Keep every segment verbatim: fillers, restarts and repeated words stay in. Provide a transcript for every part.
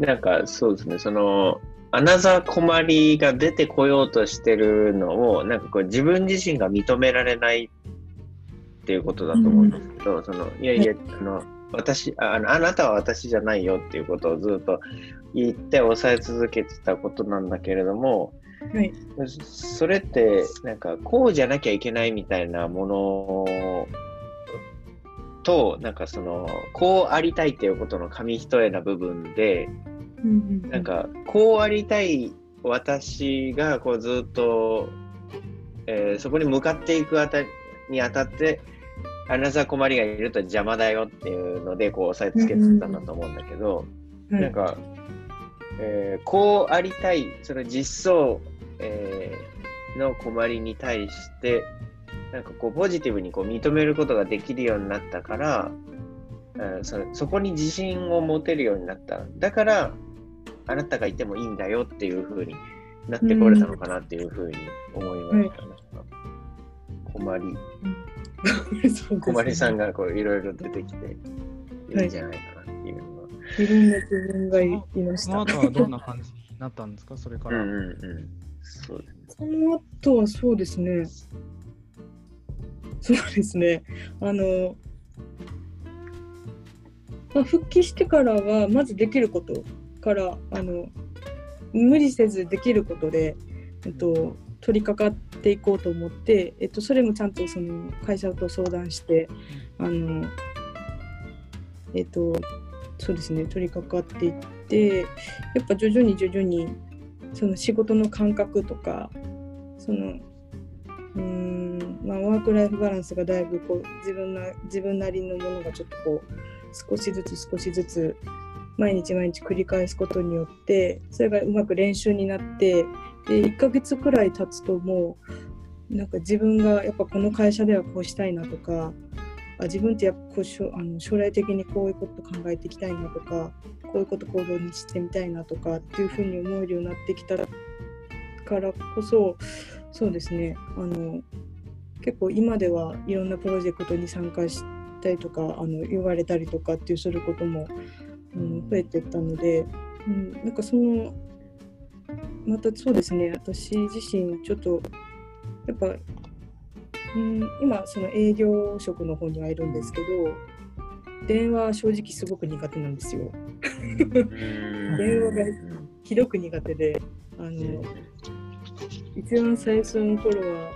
なんかそうですね、そのアナザー困りが出てこようとしてるのをなんかこう自分自身が認められないっていうことだと思うんですけど、うん、そのいやいや、あの私 あ, あなたは私じゃないよっていうことをずっと言って抑え続けてたことなんだけれども、はい、それってなんかこうじゃなきゃいけないみたいなものと、なんかそのこうありたいっていうことの紙一重な部分で、うんうん、なんかこうありたい私がこうずっと、えー、そこに向かっていくあたりにあたってアナザー困りがいると邪魔だよっていうのでこう押さえつけてたんだと思うんだけど、うんうん、なんか、えー、こうありたい、その実相、えー、の困りに対してなんかこうポジティブにこう認めることができるようになったから、うん、そ, そこに自信を持てるようになった、だからあなたがいてもいいんだよっていう風になってこれたのかなっていう風に思いましたね、うん、困り、うん、困りさんがこういろいろ出てきていいんじゃないかなっていうのは、はい、いろんな自分がいました。あとはどんな感じになったんですか、それから。うんうんうん、そうですね、その後はそうですねそうですね、あの、まあ、復帰してからはまずできることからあの無理せずできることで、えっと、取り掛かっていこうと思って、えっと、それもちゃんとその会社と相談してあの、えっと、そうですね、取り掛かっていって、やっぱ徐々に徐々にその仕事の感覚とかそのうーん、まあ、ワークライフバランスがだいぶこう 自分な、自分なりのものがちょっとこう少しずつ少しずつ毎日毎日繰り返すことによってそれがうまく練習になって、でいっかげつくらい経つともうなんか自分がやっぱこの会社ではこうしたいなとか、あ自分ってやっぱこうしょあの将来的にこういうこと考えていきたいなとか、こういうこと行動にしてみたいなとかっていうふうに思えるようになってきたからこそ、そうですね、あの結構今ではいろんなプロジェクトに参加したりとかあの言われたりとかっていうすることも、うん、増えていったので、うん、なんかそのまたそうですね、私自身ちょっとやっぱ、うん、今その営業職の方にはいるんですけど、電話正直すごく苦手なんですよ電話がひどく苦手で、あの一番最初の頃は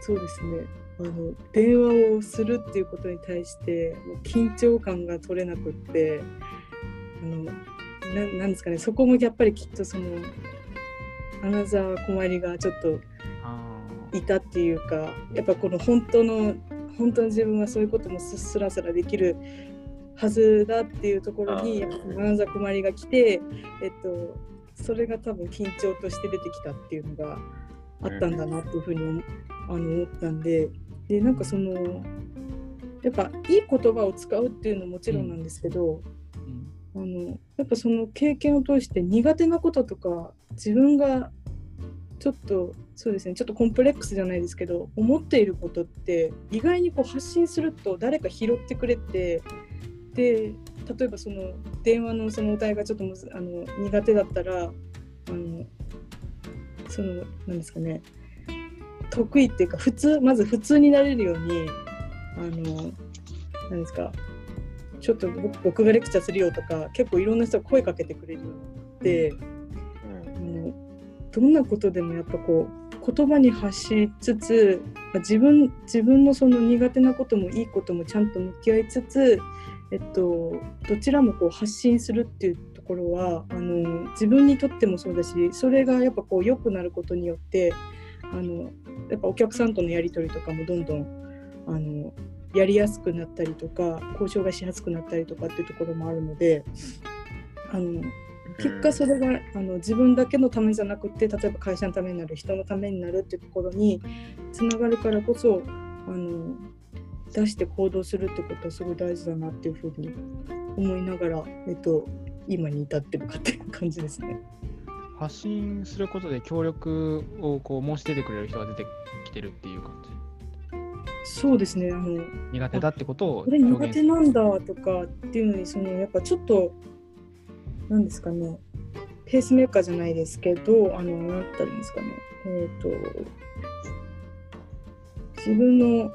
そうですね、あの電話をするっていうことに対してもう緊張感が取れなくって、あの な, なんですかね、そこもやっぱりきっとそのアナザー困りがちょっといたっていうか、やっぱこの本当の本当の自分はそういうこともスラスラできるはずだっていうところにやっぱアナザー困りが来て、えっとそれが多分緊張として出てきたっていうのがあったんだなっていうふうに思ったんで、でなんかそのやっぱいい言葉を使うっていうのももちろんなんですけど、あのやっぱその経験を通して苦手なこととか自分がちょっとそうですね、ちょっとコンプレックスじゃないですけど思っていることって意外にこう発信すると誰か拾ってくれて、で例えばその電話のそのお題がちょっとむずあの苦手だったら、あのその何ですかね、得意っていうか普通、まず普通になれるように、あの何ですか、ちょっと僕がレクチャーするよとか結構いろんな人が声かけてくれるようになって、うんうん、どんなことでもやっぱこう言葉に発しつつ、自分自分のその苦手なこともいいこともちゃんと向き合いつつ。えっと、どちらもこう発信するっていうところはあの自分にとってもそうだし、それがやっぱこう良くなることによってあのやっぱお客さんとのやり取りとかもどんどんあのやりやすくなったりとか交渉がしやすくなったりとかっていうところもあるので、あの結果それがあの自分だけのためじゃなくて、例えば会社のためになる、人のためになるっていうところにつながるからこそ、あの出して行動するってことはすごい大事だなっていうふうに思いながら、えっと、今に至ってるかっていう感じですね。発信することで協力をこう申し出てくれる人が出てきてるっていう感じ。そうですね、あの苦手だってことを表現する、これ苦手なんだとかっていうのに、そのやっぱちょっと何ですかね、ペースメーカーじゃないですけど、あの何だったんですかね、えっと自分の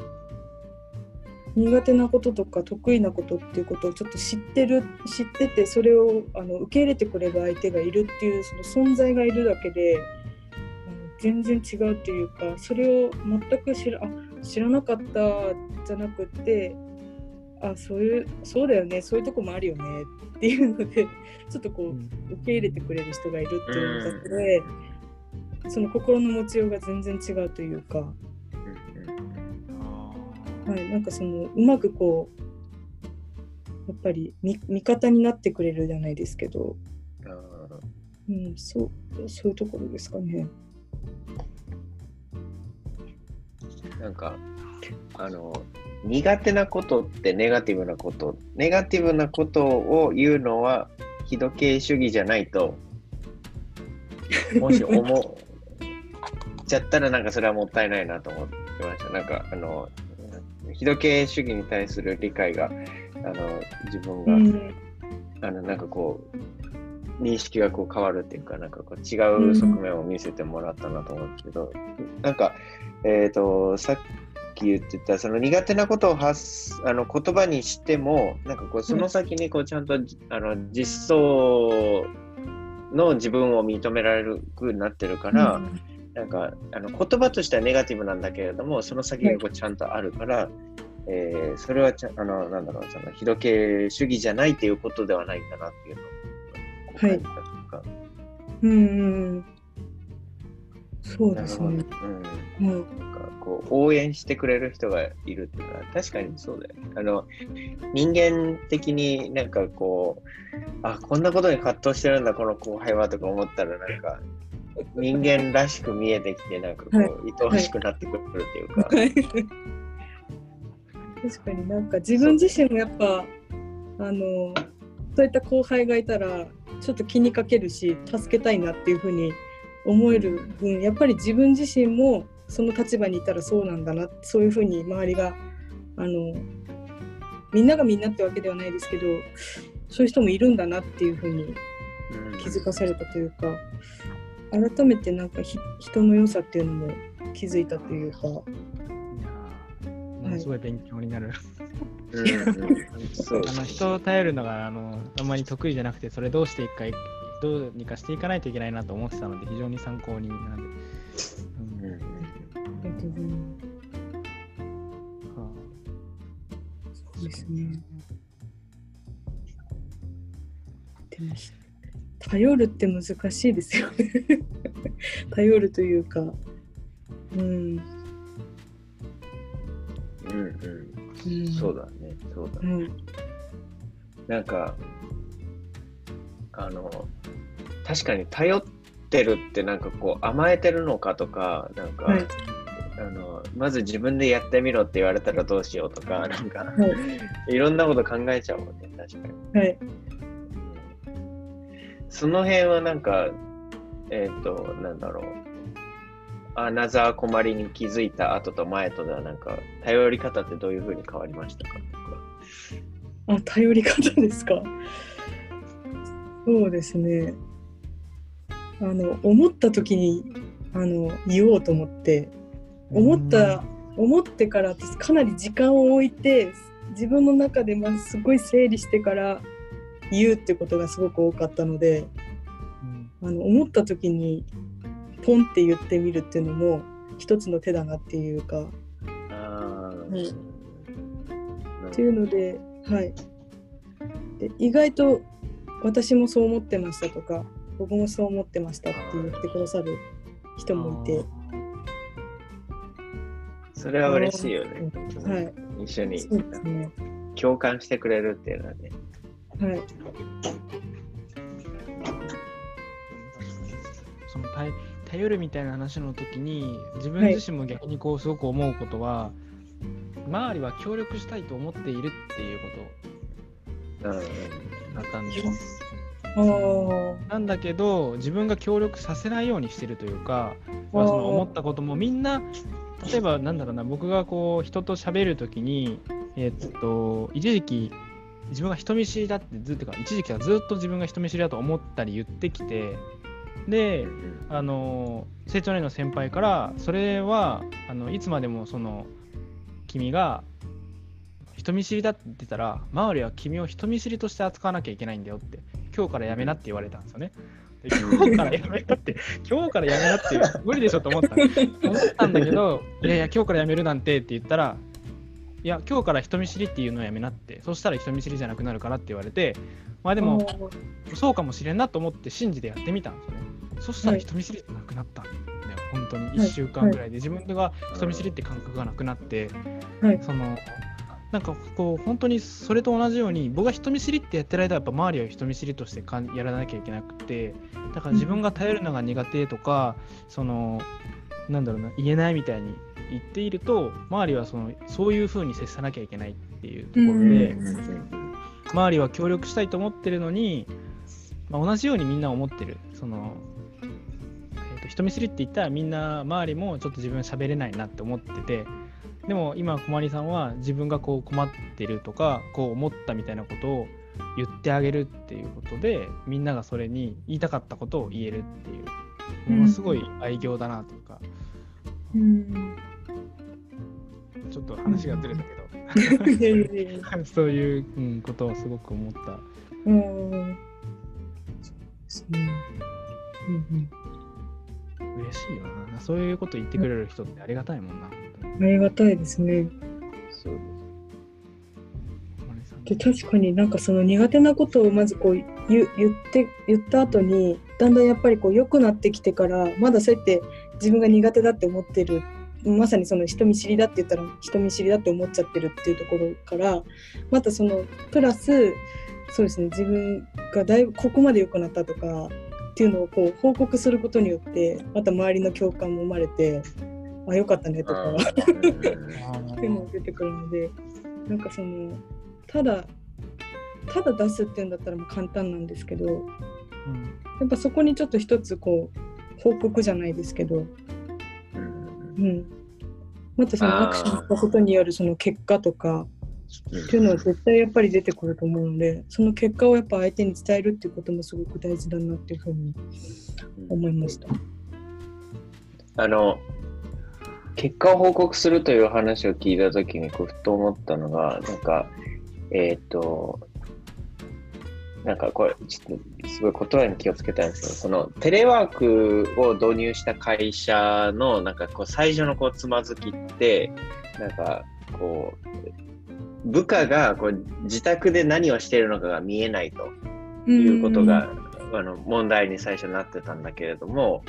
苦手なこととか得意なことっていうことをちょっと知ってる知ってて、それをあの受け入れてくれる相手がいるっていう、その存在がいるだけで全然違うというか、それを全く知ら、あ、知らなかったじゃなくて、あ、そういう、そうだよね、そういうとこもあるよねっていうので、ちょっとこう受け入れてくれる人がいるっていうので、うん、その心の持ちようが全然違うというか、はい、なんかそのうまくこうやっぱり 味, 味方になってくれるじゃないですけど、うん、そう、そういうところですかね。なんかあの苦手なことってネガティブなことネガティブなことを言うのは非度型主義じゃないともし思っちゃったらなんかそれはもったいないなと思ってました。なんかあの非度型主義に対する理解があの自分が、うん、あのなんかこう認識がこう変わるっていうか、なんかこう違う側面を見せてもらったなと思うんですけど、うん、なんか、えーと、さっき言ってたその苦手なことを発すあの言葉にしても、なんかこうその先にこうちゃんと、うん、あの実相の自分を認められるくなってるから、うん、なんかあの言葉としてはネガティブなんだけれども、その先がこうちゃんとあるから、はい、えー、それはちゃあのなんだろう、その非度型主義じゃないということではないんだなっていうのを感じたとか、はい、うん、そうですね、うん、なんかこう応援してくれる人がいるっていうのは確かにそうだよね。あの人間的になんかこう、あ、こんなことに葛藤してるんだこの後輩はとか思ったら、なんか人間らしく見えてきて、なんかこう、はい、愛おしくなってくるっていうか、はい、確かになんか自分自身もやっぱあのそういった後輩がいたらちょっと気にかけるし、助けたいなっていうふうに思える分、うん、やっぱり自分自身もその立場にいたらそうなんだな、そういうふうに周りがあのみんながみんなってわけではないですけど、そういう人もいるんだなっていうふうに気づかされたというか、改めてなんか人の良さっていうのも気づいたというか、いや、すごい勉強になる、はい、あの人を頼るのが あ, のあんまり得意じゃなくて、それどうしていくかどうにかしていかないといけないなと思ってたので、非常に参考になる、うん、そうですね。でも頼るって難しいですよね頼るというか、うんうんうん、うん、そうだね、そうだね、うん、なんかあの確かに頼ってるってなんかこう甘えてるのかとか、なんか、はい、あのまず自分でやってみろって言われたらどうしようとか、なんか、はい、いろんなこと考えちゃうもんね、確かに、はい、その辺はなんか、えっと、なんだろう、アナザー困りに気づいた後と前とでは、なんか頼り方ってどういう風に変わりましたか？あ、頼り方ですか。そうですね、あの思った時にあの言おうと思って思った思ってからかなり時間を置いて、自分の中でまあすごい整理してから言うってことがすごく多かったので、うん、あの思った時にポンって言ってみるっていうのも一つの手だなっていうか、あ、はい、っていうので、はい、で意外と私もそう思ってましたとか、僕もそう思ってましたって言ってくださる人もいて、それは嬉しいよね、はい、一緒に共感してくれるっていうのはね、はい、その頼るみたいな話の時に自分自身も逆にこうすごく思うことは、はい、周りは協力したいと思っているっていうことだったんです、うん、なんだけど自分が協力させないようにしてるというか、まあ、その思ったこともみんな、例えばなんだろうな、僕がこう人と喋る時に、えー、っと一時期自分が人見知りだってずっとか一時期はずっと自分が人見知りだと思ったり言ってきて、で、あの成長年の先輩からそれはあのいつまでもその君が人見知りだって言ってたら周りは君を人見知りとして扱わなきゃいけないんだよって、今日からやめなって言われたんですよね。で今日からやめなって今日からやめなって無理でしょと思った思ったんだけど、いやいや今日からやめるなんてって言ったら、いや今日から人見知りっていうのをやめなって、そしたら人見知りじゃなくなるからって言われて、まあでもそうかもしれんなと思って信じてやってみたんですよね。そしたら人見知りってなくなったんだよ、本当にいっしゅうかんぐらいで自分が人見知りって感覚がなくなって、はい、そのなんかこう本当にそれと同じように僕が人見知りってやってる間はやっぱ周りは人見知りとしてかやらなきゃいけなくて、だから自分が頼るのが苦手とか、そのなんだろうな、言えないみたいに言っていると周りはそのそういう風に接さなきゃいけないっていうところで、周りは協力したいと思ってるのに、まあ、同じようにみんな思ってる、そのえーと人見知りって言ったらみんな周りもちょっと自分は喋れないなって思ってて、でも今こまりさんは自分がこう困ってるとかこう思ったみたいなことを言ってあげるっていうことで、みんながそれに言いたかったことを言えるっていう、うん、ものすごい愛嬌だなというか、うん、ちょっと話がずれたけど、うん、そういう、うん、ことをすごく思った。うん嬉しいよな、そういうこと言ってくれる人ってありがたいもんな、ありがたいですね。そうです。で確かになんかその苦手なことをまずこう 言, 言って言った後にだんだんやっぱりこう良くなってきてから、まだそうやって自分が苦手だって思ってる、まさにその人見知りだって言ったら人見知りだって思っちゃってるっていうところから、またそのプラスそうですね、自分がだいぶここまで良くなったとかっていうのをこう報告することによってまた周りの共感も生まれて、あ、よかったねとかっていうのが出てくるので、なんかそのただただ出すっていうんだったらもう簡単なんですけど、うん、やっぱそこにちょっと一つこう報告じゃないですけど、うん、またそのアクションしたことによるその結果とかっていうのは絶対やっぱり出てくると思うので、その結果をやっぱ相手に伝えるっていうこともすごく大事だなっていうふうに思いました。あの結果を報告するという話を聞いたときにこうふと思ったのが、なんかえっとなんかこれちょっとすごい言葉に気をつけたいんですけど、そのテレワークを導入した会社のなんかこう最初のこうつまずきって、なんかこう部下がこう自宅で何をしているのかが見えないということがあの問題に最初なってたんだけれども、はい、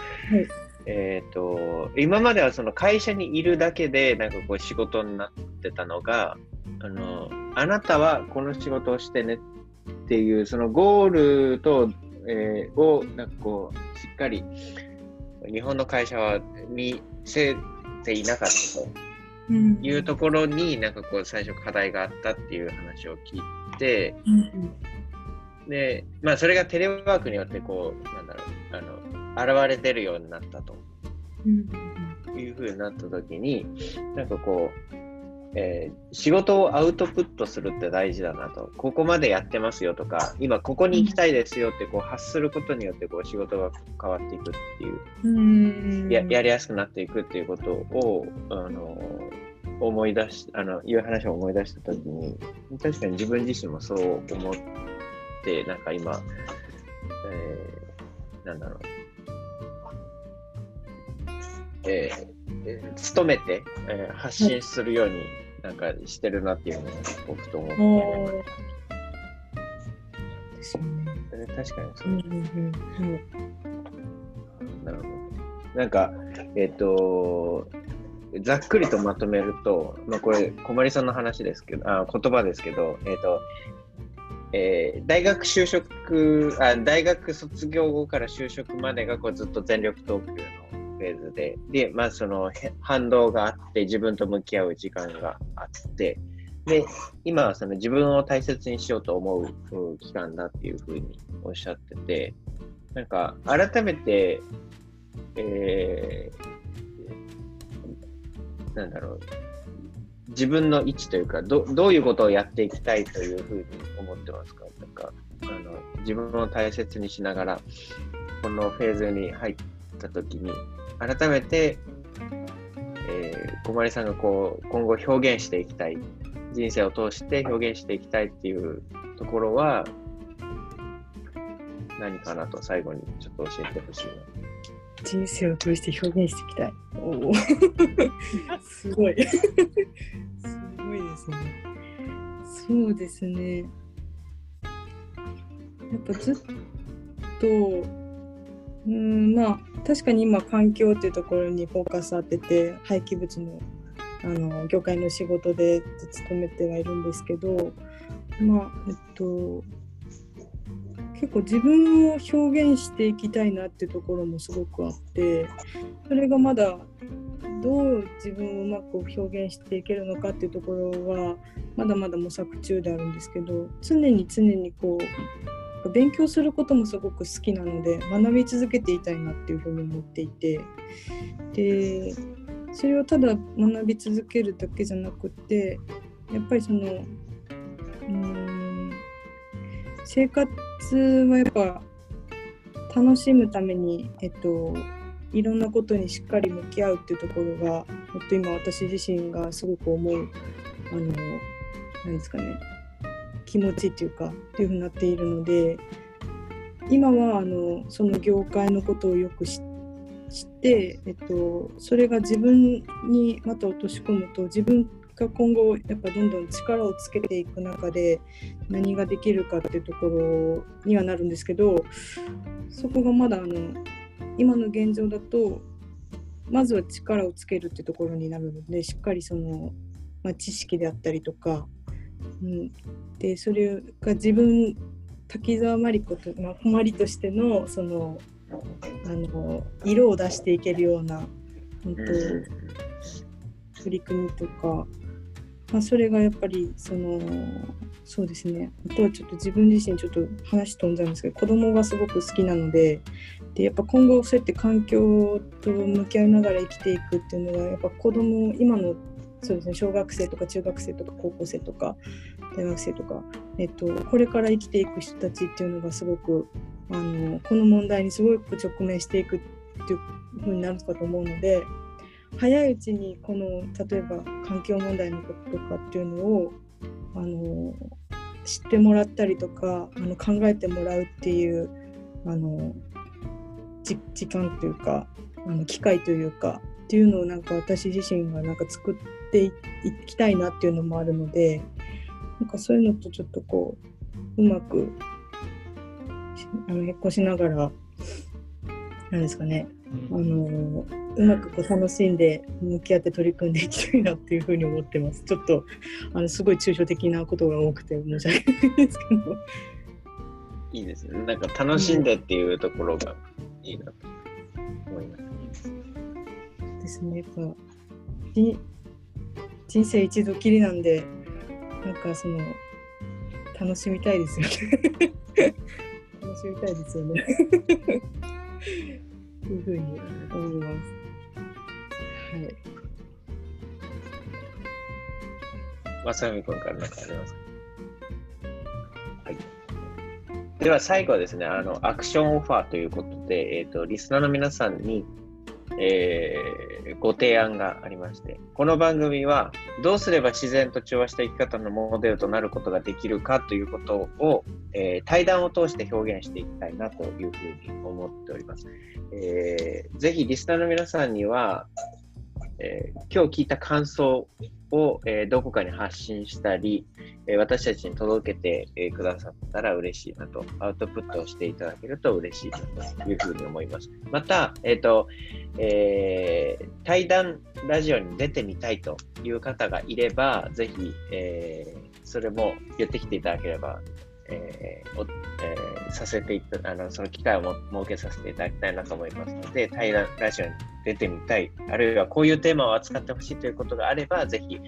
えー、と今まではその会社にいるだけでなんかこう仕事になってたのが、 あのあなたはこの仕事をしてねっていうそのゴールと、えー、をなんかこうしっかり日本の会社は見せていなかったというところに、なんかこう最初課題があったっていう話を聞いて、で、まあ、それがテレワークによってこうなんだろう、あの現れてるようになったと、うん、いうふうになった時に、なんかこう、えー、仕事をアウトプットするって大事だなと、ここまでやってますよとか今ここに行きたいですよってこう発することによってこう仕事が変わっていくっていう、うん、や, やりやすくなっていくっていうことをあの思い出しあのいう話を思い出した時に、確かに自分自身もそう思って、なんか今、えー、なんだろうえー、努めて、えー、発信するようになんかしてるなっていうのを僕と思って、ね、確かにそう、うんうん、なるほど。なんかえっ、ー、とざっくりとまとめると、まあ、これこまりさんの話ですけど、あ言葉ですけど、えっ、ー、とえー、大学就職あ大学卒業後から就職までがこうずっと全力投球のフェーズで、で、まあ、その反動があって自分と向き合う時間があって、で今はその自分を大切にしようと思う期間だっていうふうにおっしゃってて、なんか改めて、えー、なんだろう自分の位置というか、ど、どういうことをやっていきたいというふうに思ってますか？なんかあの自分を大切にしながらこのフェーズに入った時に改めて、えー、小森さんがこう今後表現していきたい、人生を通して表現していきたいっていうところは何かなと最後にちょっと教えてほしいな。人生を通して表現していきたい。おすごいすごいですね。そうですね、やっぱずっとうーん、まあ確かに今環境っていうところにフォーカス当てて廃棄物のあの業界の仕事で勤めてはいるんですけど、まあえっと結構自分を表現していきたいなっていうところもすごくあって、それがまだどう自分をうまく表現していけるのかっていうところはまだまだ模索中であるんですけど、常に常にこう勉強することもすごく好きなので学び続けていたいなっていうふうに思っていて、でそれをただ学び続けるだけじゃなくて、やっぱりそのうーん生活はやっぱ楽しむために、えっと、いろんなことにしっかり向き合うっていうところが、えっと、今私自身がすごく思うあの何ですかね、気持ちっていうかっていうふうになっているので、今はあのその業界のことをよく知ってして、えっと、それが自分にまた落とし込むと、自分が今後やっぱどんどん力をつけていく中で何ができるかっていうところにはなるんですけど、そこがまだあの今の現状だとまずは力をつけるっていうところになるので、しっかりその、まあ、知識であったりとか、うん、でそれが自分滝沢マリコと、まあ、こまりとしてのそのあの色を出していけるような本当取り組みとか、まあ、それがやっぱりそのそうですね、あとはちょっと自分自身ちょっと話飛んじゃうんですけど、子供がすごく好きなので、でやっぱ今後そうやって環境と向き合いながら生きていくっていうのはやっぱ子供今のそうですね、小学生とか中学生とか高校生とか大学生とか、えっと、これから生きていく人たちっていうのがすごくあのこの問題にすごく直面していくっていう風になるかと思うので、早いうちにこの例えば環境問題のこととかっていうのをあの知ってもらったりとかあの考えてもらうっていうあの時間というかあの機会というかっていうのをなんか私自身がなんか作っていきたいなっていうのもあるので、なんかそういうのとちょっとこううまくあの並行しながらなんですかね、あのうまくこう楽しんで向き合って取り組んでいきたいなっていうふうに思ってます。ちょっとあのすごい抽象的なことが多くて申し訳ないですけど。いいですね、なんか楽しんでっていうところがいいなと思います、うん、ですね。やっぱ人生一度きりなんでなんかその楽しみたいですよね楽しみたいですよねというふうに思います、はい、まさゆみ君から何かありますか？はい、では最後はですね、あのアクションオファーということで、えーと、リスナーの皆さんに、えー、ご提案がありまして、この番組はどうすれば自然と調和した生き方のモデルとなることができるかということを、えー、対談を通して表現していきたいなというふうに思っております、えー、ぜひリスナーの皆さんには、えー、今日聞いた感想を、えー、どこかに発信したり、えー、私たちに届けて、えー、くださったら嬉しいなと、アウトプットをしていただけると嬉しいなというふうに思います。また、えーとえー、対談ラジオに出てみたいという方がいれば、ぜひ、えー、それも言ってきていただければ、えーおえー、させていたあのその機会をも設けさせていただきたいなと思いますので、対談ラジオに出てみたい、あるいはこういうテーマを扱ってほしいということがあれば、ぜひ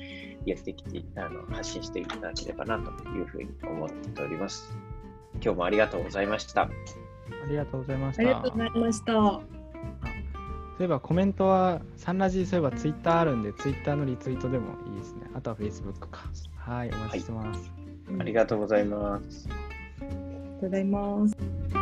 やってきてあの発信していただければなというふうに思っております。今日もありがとうございました。ありがとうございました。ありがとうございました。そういえばコメントはサンラジ、そういえばツイッターあるんで、ツイッターのリツイートでもいいですね。あとはフェイスブックか。はい、お待ちしてます、はい、ありがとうございます。ありがとうございます。